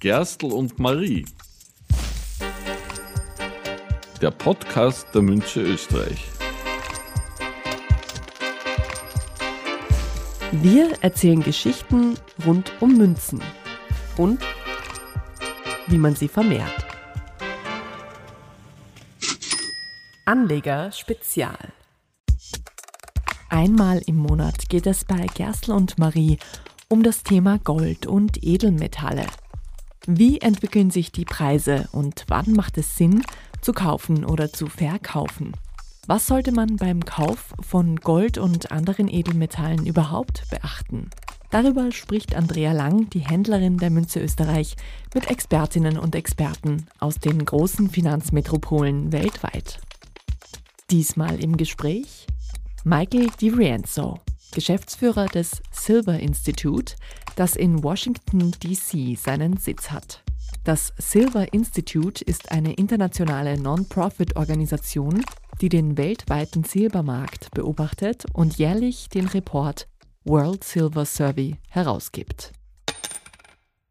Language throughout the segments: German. Gerstl und Marie. Der Podcast der Münze Österreich. Wir erzählen Geschichten rund um Münzen und wie man sie vermehrt. Anleger Spezial. Einmal im Monat geht es bei Gerstl und Marie um das Thema Gold und Edelmetalle. Wie entwickeln sich die Preise und wann macht es Sinn, zu kaufen oder zu verkaufen? Was sollte man beim Kauf von Gold und anderen Edelmetallen überhaupt beachten? Darüber spricht Andrea Lang, die Händlerin der Münze Österreich, mit Expertinnen und Experten aus den großen Finanzmetropolen weltweit. Diesmal im Gespräch Michael DiRienzo, Geschäftsführer des Silver Institute, das in Washington, D.C. seinen Sitz hat. Das Silver Institute ist eine internationale Non-Profit-Organisation, die den weltweiten Silbermarkt beobachtet und jährlich den Report World Silver Survey herausgibt.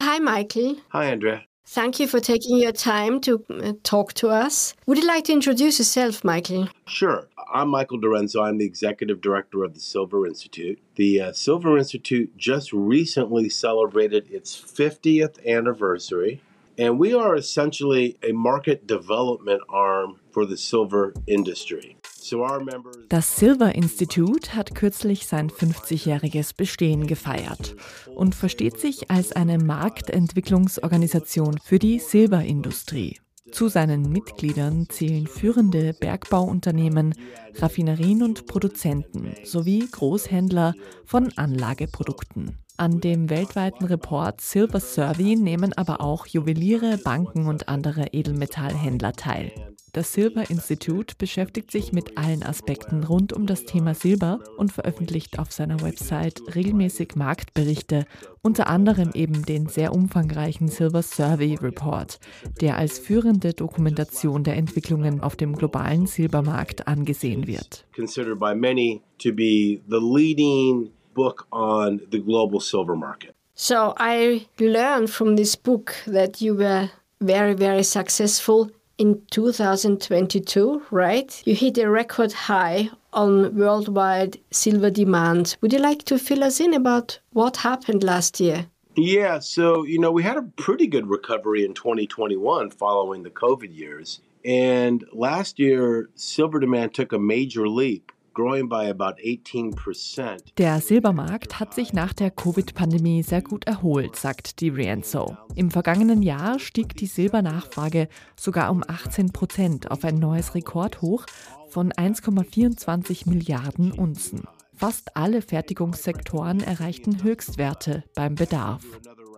Hi Michael. Hi Andrea. Thank you for taking your time to talk to us. Would you like to introduce yourself, Michael? Sure. I'm Michael DiRienzo. I'm the Executive Director of the Silver Institute. The Silver Institute just recently celebrated its 50th anniversary, and we are essentially a market development arm for the silver industry. So our members. Das Silver Institute hat kürzlich sein 50-jähriges Bestehen gefeiert und versteht sich als eine Marktentwicklungsorganisation für die Silberindustrie. Zu seinen Mitgliedern zählen führende Bergbauunternehmen, Raffinerien und Produzenten sowie Großhändler von Anlageprodukten. An dem weltweiten Report Silver Survey nehmen aber auch Juweliere, Banken und andere Edelmetallhändler teil. Das Silver Institute beschäftigt sich mit allen Aspekten rund um das Thema Silber und veröffentlicht auf seiner Website regelmäßig Marktberichte, unter anderem eben den sehr umfangreichen Silver Survey Report, der als führende Dokumentation der Entwicklungen auf dem globalen Silbermarkt angesehen wird. Considered by many to be the leading book on the global silver market. So I learned from this book that you were very, very successful in 2022, right? You hit a record high on worldwide silver demand. Would you like to fill us in about what happened last year? Yeah, so, we had a pretty good recovery in 2021 following the COVID years. And last year, silver demand took a major leap. Der Silbermarkt hat sich nach der Covid-Pandemie sehr gut erholt, sagt DiRienzo. Im vergangenen Jahr stieg die Silbernachfrage sogar um 18% auf ein neues Rekordhoch von 1,24 Milliarden Unzen. Fast alle Fertigungssektoren erreichten Höchstwerte beim Bedarf.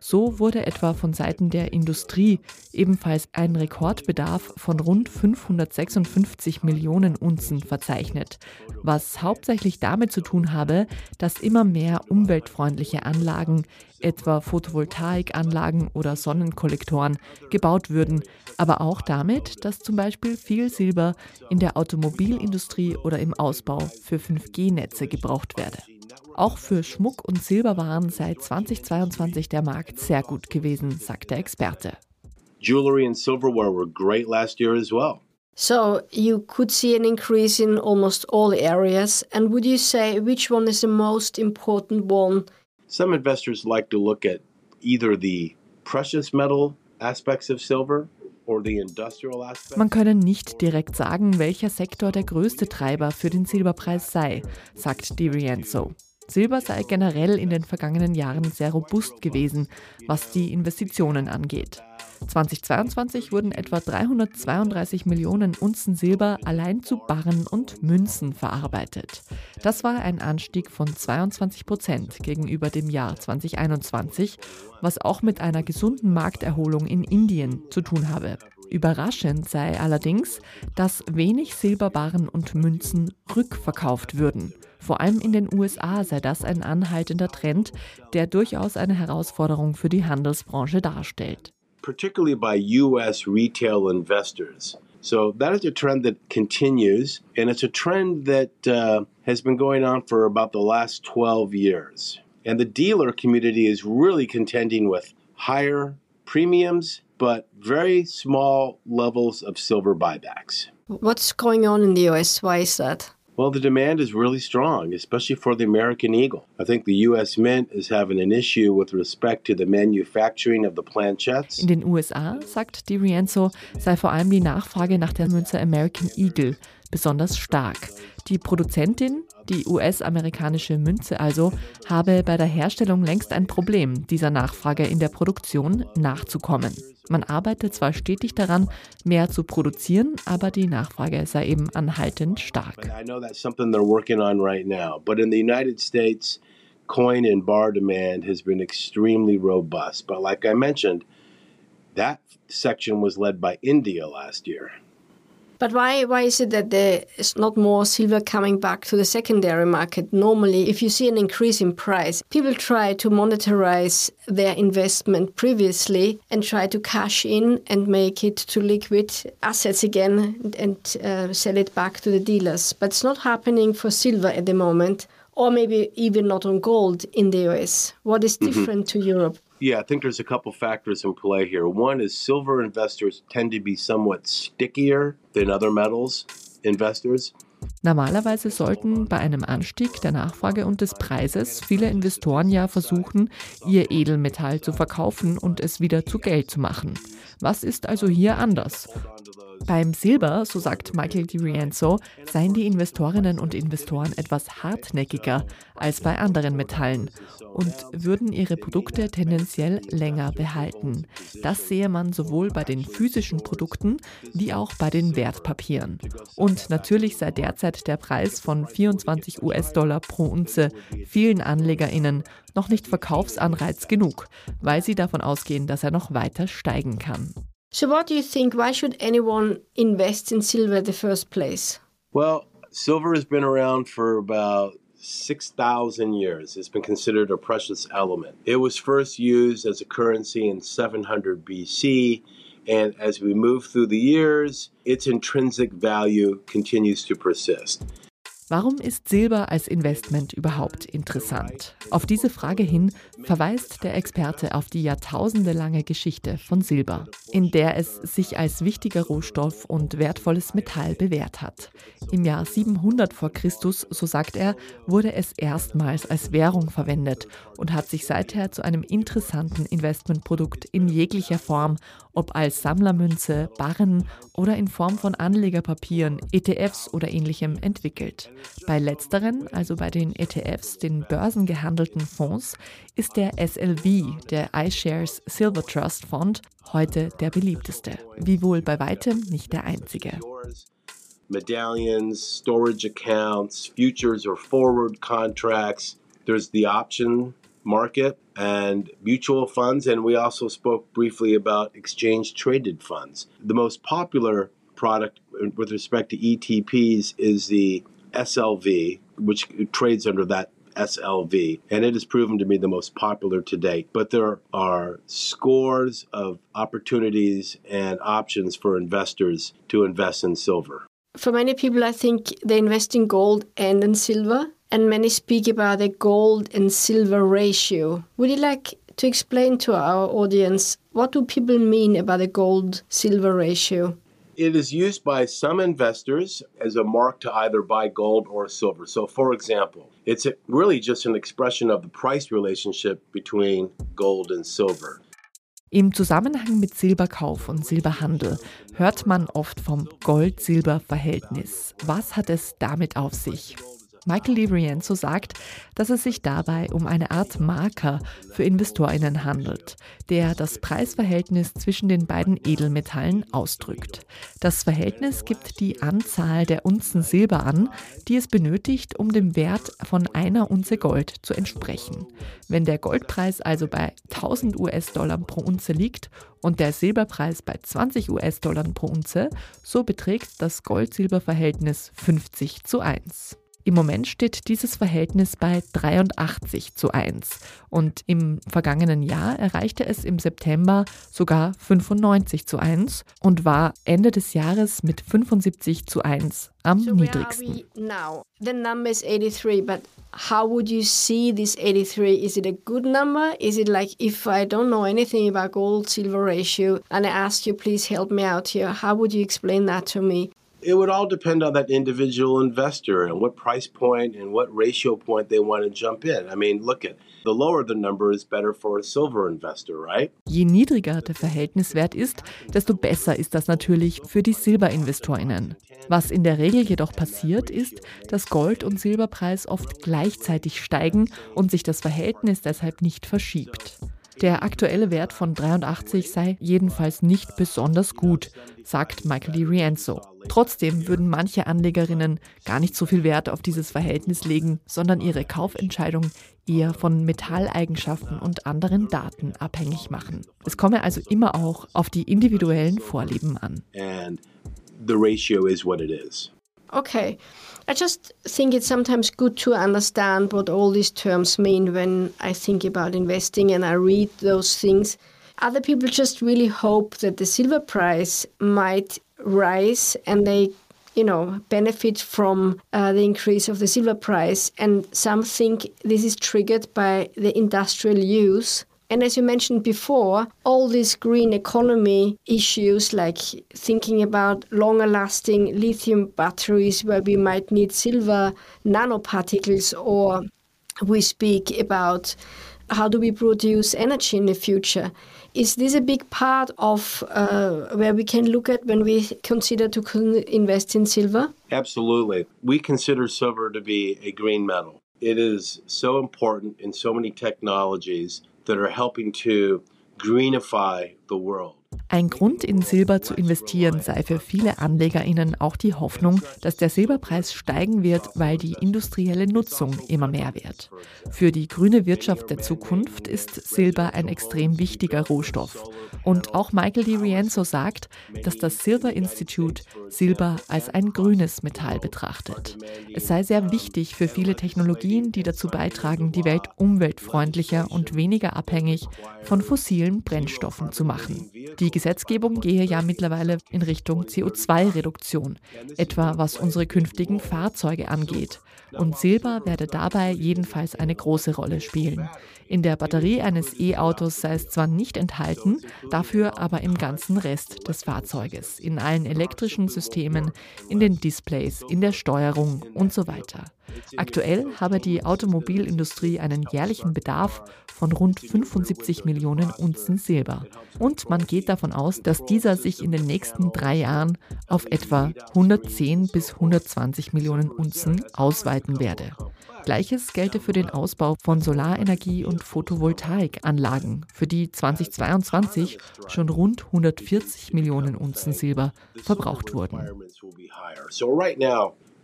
So wurde etwa von Seiten der Industrie ebenfalls ein Rekordbedarf von rund 556 Millionen Unzen verzeichnet, was hauptsächlich damit zu tun habe, dass immer mehr umweltfreundliche Anlagen, etwa Photovoltaikanlagen oder Sonnenkollektoren, gebaut würden, aber auch damit, dass zum Beispiel viel Silber in der Automobilindustrie oder im Ausbau für 5G-Netze gebraucht werde. Auch für Schmuck und Silberwaren sei 2022 der Markt sehr gut gewesen, sagt der Experte. Jewelry and silverware were great last year as well. So you could see an increase in almost all areas. And would you say which one is the most important one? Some investors like to look at either the precious metal aspects of silver. Man könne nicht direkt sagen, welcher Sektor der größte Treiber für den Silberpreis sei, sagt DiRienzo. Silber sei generell in den vergangenen Jahren sehr robust gewesen, was die Investitionen angeht. 2022 wurden etwa 332 Millionen Unzen Silber allein zu Barren und Münzen verarbeitet. Das war ein Anstieg von 22% gegenüber dem Jahr 2021, was auch mit einer gesunden Markterholung in Indien zu tun habe. Überraschend sei allerdings, dass wenig Silberbarren und Münzen rückverkauft würden. Vor allem in den USA sei das ein anhaltender Trend, der durchaus eine Herausforderung für die Handelsbranche darstellt. Particularly by US retail investors. So that is a trend that continues, and it's a trend that has been going on for about the last 12 years. And the dealer community is really contending with higher premiums, but very small levels of silver buybacks. What's going on in the U.S.? Why is that? Well, the demand is really strong, especially for the American Eagle. I think the US Mint is having an issue with respect to the manufacturing of the planchettes. In den USA, sagt DiRienzo, sei vor allem die Nachfrage nach der Münze American Eagle besonders stark. Die Produzentin, die US-amerikanische Münze also, habe bei der Herstellung längst ein Problem, dieser Nachfrage in der Produktion nachzukommen. Man arbeite zwar stetig daran, mehr zu produzieren, aber die Nachfrage sei eben anhaltend stark. I know that's something they're working on right now, but in the United States, coin and bar demand has been extremely robust. But like I mentioned, that section was led by India last year. But why is it that there is not more silver coming back to the secondary market? Normally, if you see an increase in price, people try to monetize their investment previously and try to cash in and make it to liquid assets again and sell it back to the dealers. But it's not happening for silver at the moment, or maybe even not on gold in the US. What is different to Europe? Yeah, I think there's a couple factors in play here. One is silver investors tend to be somewhat stickier than other metals investors. Normalerweise sollten bei einem Anstieg der Nachfrage und des Preises viele Investoren ja versuchen, ihr Edelmetall zu verkaufen und es wieder zu Geld zu machen. Was ist also hier anders? Beim Silber, so sagt Michael DiRienzo, seien die Investorinnen und Investoren etwas hartnäckiger als bei anderen Metallen und würden ihre Produkte tendenziell länger behalten. Das sehe man sowohl bei den physischen Produkten wie auch bei den Wertpapieren. Und natürlich sei derzeit der Preis von $24 pro Unze vielen AnlegerInnen noch nicht Verkaufsanreiz genug, weil sie davon ausgehen, dass er noch weiter steigen kann. So what do you think? Why should anyone invest in silver in the first place? Well, silver has been around for about 6,000 years. It's been considered a precious element. It was first used as a currency in 700 BC, and as we move through the years, its intrinsic value continues to persist. Warum ist Silber als Investment überhaupt interessant? Auf diese Frage hin verweist der Experte auf die jahrtausendelange Geschichte von Silber, in der es sich als wichtiger Rohstoff und wertvolles Metall bewährt hat. Im Jahr 700 vor Christus, so sagt er, wurde es erstmals als Währung verwendet und hat sich seither zu einem interessanten Investmentprodukt in jeglicher Form, ob als Sammlermünze, Barren oder in Form von Anlegerpapieren, ETFs oder ähnlichem entwickelt. Bei letzteren, also bei den ETFs, den börsengehandelten Fonds, ist der SLV, der iShares Silver Trust Fond, heute der beliebteste, wiewohl bei weitem nicht der einzige. Medallions, storage accounts, futures or forward contracts. There's the option market and mutual funds, and we also spoke briefly about exchange traded funds. The most popular product with respect to ETPs is the SLV, which trades under that SLV, and it has proven to be the most popular to date. But there are scores of opportunities and options for investors to invest in silver. For many people, I think they invest in gold and in silver, and many speak about the gold and silver ratio. Would you like to explain to our audience what do people mean about the gold-silver ratio? It is used by some investors as a mark to either buy gold or silver. So, for example, it's really just an expression of the price relationship between gold and silver. Im Zusammenhang mit Silberkauf und Silberhandel hört man oft vom Gold-Silber-Verhältnis. Was hat es damit auf sich? Michael DiRienzo sagt, dass es sich dabei um eine Art Marker für InvestorInnen handelt, der das Preisverhältnis zwischen den beiden Edelmetallen ausdrückt. Das Verhältnis gibt die Anzahl der Unzen Silber an, die es benötigt, um dem Wert von einer Unze Gold zu entsprechen. Wenn der Goldpreis also bei $1,000 pro Unze liegt und der Silberpreis bei $20 pro Unze, so beträgt das Gold-Silber-Verhältnis 50:1. Im Moment steht dieses Verhältnis bei 83:1 und im vergangenen Jahr erreichte es im September sogar 95:1 und war Ende des Jahres mit 75:1 am niedrigsten. The number is 83, but how would you see this 83? Is it a good number? Is it like if I don't know anything about gold-silver ratio and I ask you, please help me out here, how would you explain that to me? It would all depend on that individual investor and what price point and what ratio point they want to jump in. I mean, look at the lower the number is better for a silver investor, right? Je niedriger der Verhältniswert ist, desto besser ist das natürlich für die Silberinvestorinnen. Was in der Regel jedoch passiert, ist, dass Gold- und Silberpreis oft gleichzeitig steigen und sich das Verhältnis deshalb nicht verschiebt. Der aktuelle Wert von 83 sei jedenfalls nicht besonders gut, sagt Michael DiRienzo. Trotzdem würden manche Anlegerinnen gar nicht so viel Wert auf dieses Verhältnis legen, sondern ihre Kaufentscheidung eher von Metalleigenschaften und anderen Daten abhängig machen. Es komme also immer auch auf die individuellen Vorlieben an. And the ratio is what it is. Okay. I just think it's sometimes good to understand what all these terms mean when I think about investing and I read those things. Other people just really hope that the silver price might rise and they, benefit from the increase of the silver price. And some think this is triggered by the industrial use. And as you mentioned before, all these green economy issues, like thinking about longer-lasting lithium batteries where we might need silver nanoparticles, or we speak about how do we produce energy in the future. Is this a big part of where we can look at when we consider to invest in silver? Absolutely. We consider silver to be a green metal. It is so important in so many technologies that are helping to greenify the world. Ein Grund, in Silber zu investieren, sei für viele AnlegerInnen auch die Hoffnung, dass der Silberpreis steigen wird, weil die industrielle Nutzung immer mehr wird. Für die grüne Wirtschaft der Zukunft ist Silber ein extrem wichtiger Rohstoff. Und auch Michael DiRienzo sagt, dass das Silver Institute Silber als ein grünes Metall betrachtet. Es sei sehr wichtig für viele Technologien, die dazu beitragen, die Welt umweltfreundlicher und weniger abhängig von fossilen Brennstoffen zu machen. Die Gesetzgebung gehe ja mittlerweile in Richtung CO2-Reduktion, etwa was unsere künftigen Fahrzeuge angeht. Und Silber werde dabei jedenfalls eine große Rolle spielen. In der Batterie eines E-Autos sei es zwar nicht enthalten, dafür aber im ganzen Rest des Fahrzeuges, in allen elektrischen Systemen, in den Displays, in der Steuerung und so weiter. Aktuell habe die Automobilindustrie einen jährlichen Bedarf von rund 75 Millionen Unzen Silber. Und man geht davon aus, dass dieser sich in den nächsten 3 Jahren auf etwa 110 bis 120 Millionen Unzen ausweiten werde. Gleiches gelte für den Ausbau von Solarenergie und Photovoltaikanlagen, für die 2022 schon rund 140 Millionen Unzen Silber verbraucht wurden.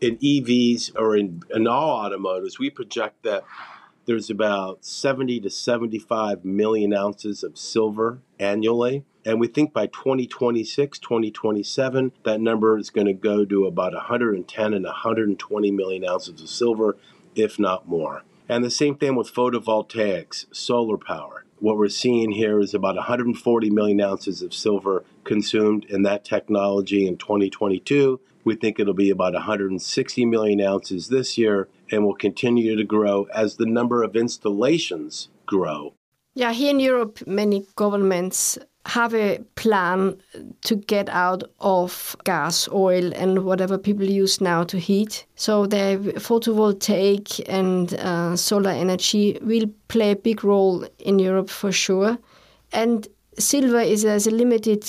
In EVs or in all automotives, we project that there's about 70 to 75 million ounces of silver annually. And we think by 2026, 2027, that number is going to go to about 110 and 120 million ounces of silver, if not more. And the same thing with photovoltaics, solar power. What we're seeing here is about 140 million ounces of silver consumed in that technology in 2022. We think it'll be about 160 million ounces this year and will continue to grow as the number of installations grow. Yeah, here in Europe, many governments have a plan to get out of gas, oil and whatever people use now to heat. So the photovoltaic and solar energy will play a big role in Europe for sure. And silver there's a limited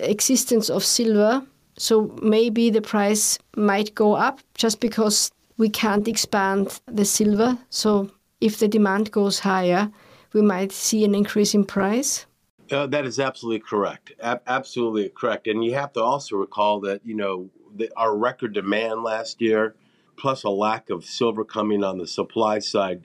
existence of silver. So maybe the price might go up just because we can't expand the silver. So if the demand goes higher, we might see an increase in price. That is absolutely correct. Absolutely correct. And you have to also recall that, our record demand last year, plus a lack of silver coming on the supply side,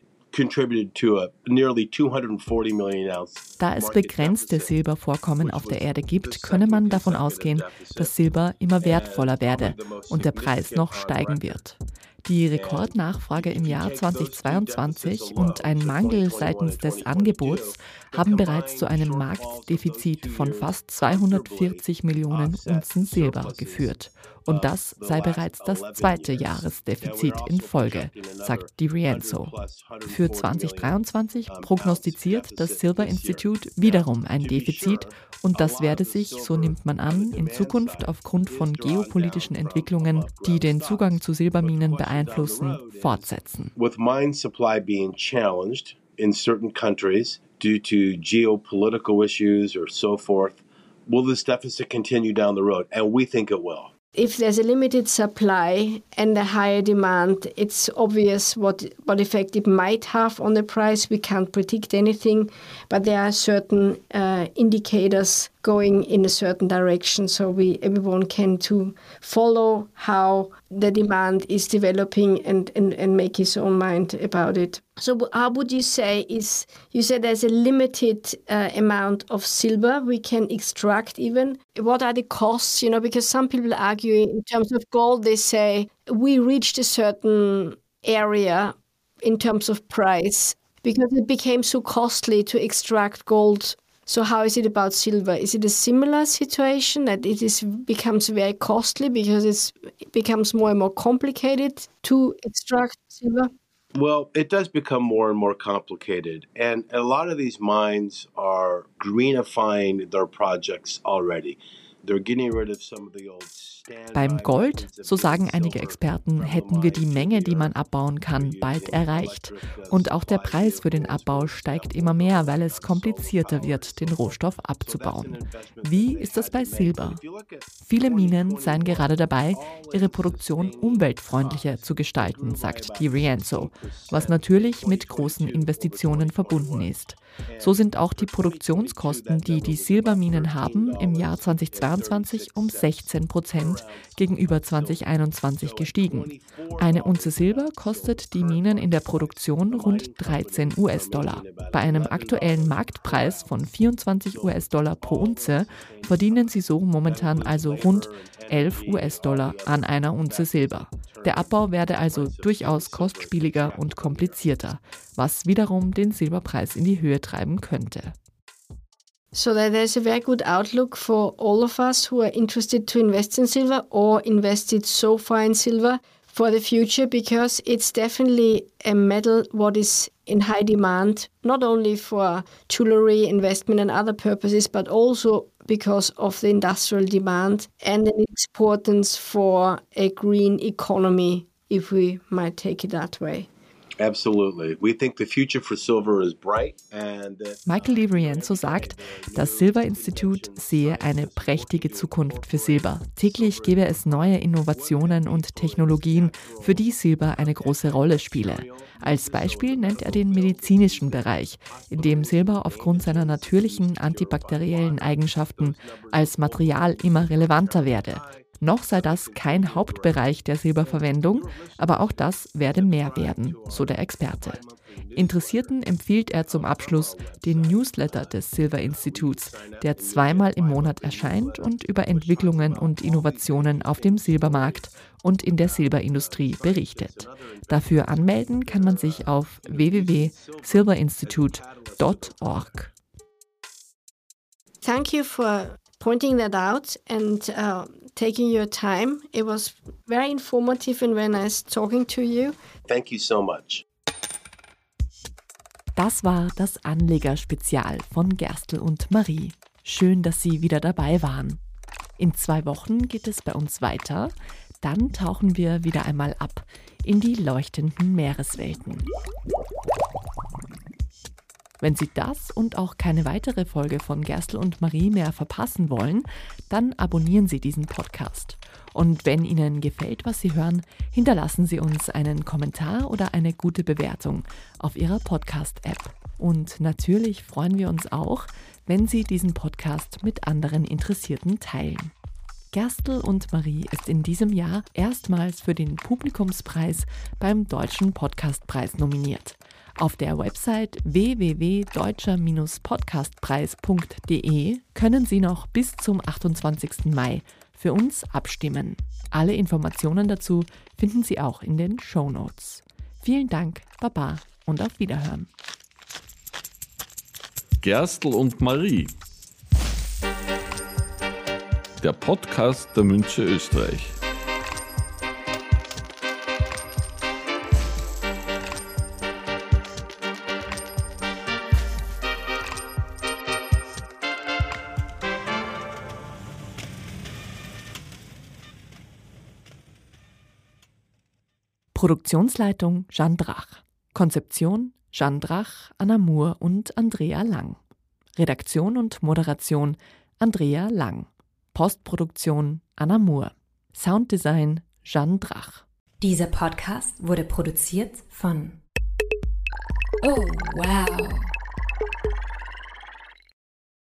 Da es begrenzte Silbervorkommen auf der Erde gibt, könne man davon ausgehen, dass Silber immer wertvoller werde und der Preis noch steigen wird. Die Rekordnachfrage im Jahr 2022 und ein Mangel seitens des Angebots haben bereits zu einem Marktdefizit von fast 240 Millionen Unzen Silber geführt. Und das sei bereits das zweite Jahresdefizit in Folge, sagt DiRienzo. Für 2023 prognostiziert das Silver Institute wiederum ein Defizit und das werde sich, so nimmt man an, in Zukunft aufgrund von geopolitischen Entwicklungen, die den Zugang zu Silberminen beeinflussen, fortsetzen. With mine supply being challenged in certain countries due to geopolitical issues or so forth, will this deficit continue down the road? And we think it will. If there's a limited supply and a higher demand, it's obvious what effect it might have on the price. We can't predict anything, but there are certain indicators going in a certain direction, so everyone can to follow how the demand is developing and make his own mind about it. So how would you say is, you said there's a limited amount of silver we can extract even. What are the costs, because some people argue in terms of gold, they say we reached a certain area in terms of price because it became so costly to extract gold. So how is it about silver? Is it a similar situation that becomes very costly because it becomes more and more complicated to extract silver? Well, it does become more and more complicated. And a lot of these mines are greenifying their projects already. They're getting rid of some of the old standby. Beim Gold, so sagen einige Experten, hätten wir die Menge, die man abbauen kann, bald erreicht. Und auch der Preis für den Abbau steigt immer mehr, weil es komplizierter wird, den Rohstoff abzubauen. Wie ist das bei Silber? Viele Minen seien gerade dabei, ihre Produktion umweltfreundlicher zu gestalten, sagt DiRienzo, was natürlich mit großen Investitionen verbunden ist. So sind auch die Produktionskosten, die die Silberminen haben, im Jahr 2022 um 16% gegenüber 2021 gestiegen. Eine Unze Silber kostet die Minen in der Produktion rund $13. Bei einem aktuellen Marktpreis von $24 pro Unze verdienen sie so momentan also rund $11 an einer Unze Silber. Der Abbau werde also durchaus kostspieliger und komplizierter, was wiederum den Silberpreis in die Höhe treiben könnte. So that there's a very good outlook for all of us who are interested to invest in silver or invested so far in silver for the future, because it's definitely a metal what is in high demand, not only for jewelry, investment and other purposes, but also because of the industrial demand and its importance for a green economy, if we might take it that way. Absolutely. We think the future for silver is bright. Michael DiRienzo sagt, das Silber-Institut sehe eine prächtige Zukunft für Silber. Täglich gebe es neue Innovationen und Technologien, für die Silber eine große Rolle spiele. Als Beispiel nennt er den medizinischen Bereich, in dem Silber aufgrund seiner natürlichen antibakteriellen Eigenschaften als Material immer relevanter werde. Noch sei das kein Hauptbereich der Silberverwendung, aber auch das werde mehr werden, so der Experte. Interessierten empfiehlt er zum Abschluss den Newsletter des Silver Instituts, der zweimal im Monat erscheint und über Entwicklungen und Innovationen auf dem Silbermarkt und in der Silberindustrie berichtet. Dafür anmelden kann man sich auf www.silverinstitute.org. Thank you for pointing that out and taking your time. It was very informative and very nice talking to you. Thank you so much. Das war das Anlegerspezial von Gerstl und Marie. Schön, dass Sie wieder dabei waren. In 2 Wochen geht es bei uns weiter. Dann tauchen wir wieder einmal ab in die leuchtenden Meereswelten. Wenn Sie das und auch keine weitere Folge von Gerstl und Marie mehr verpassen wollen, dann abonnieren Sie diesen Podcast. Und wenn Ihnen gefällt, was Sie hören, hinterlassen Sie uns einen Kommentar oder eine gute Bewertung auf Ihrer Podcast-App. Und natürlich freuen wir uns auch, wenn Sie diesen Podcast mit anderen Interessierten teilen. Gerstl und Marie ist in diesem Jahr erstmals für den Publikumspreis beim Deutschen Podcastpreis nominiert. Auf der Website www.deutscher-podcastpreis.de können Sie noch bis zum 28. Mai für uns abstimmen. Alle Informationen dazu finden Sie auch in den Shownotes. Vielen Dank, Baba und auf Wiederhören. Gerstl und Marie. Der Podcast der Münze Österreich. Produktionsleitung Jeanne Drach. Konzeption Jeanne Drach, Anna Moore und Andrea Lang. Redaktion und Moderation Andrea Lang. Postproduktion Anna Moore. Sounddesign Jeanne Drach. Dieser Podcast wurde produziert von Oh, wow!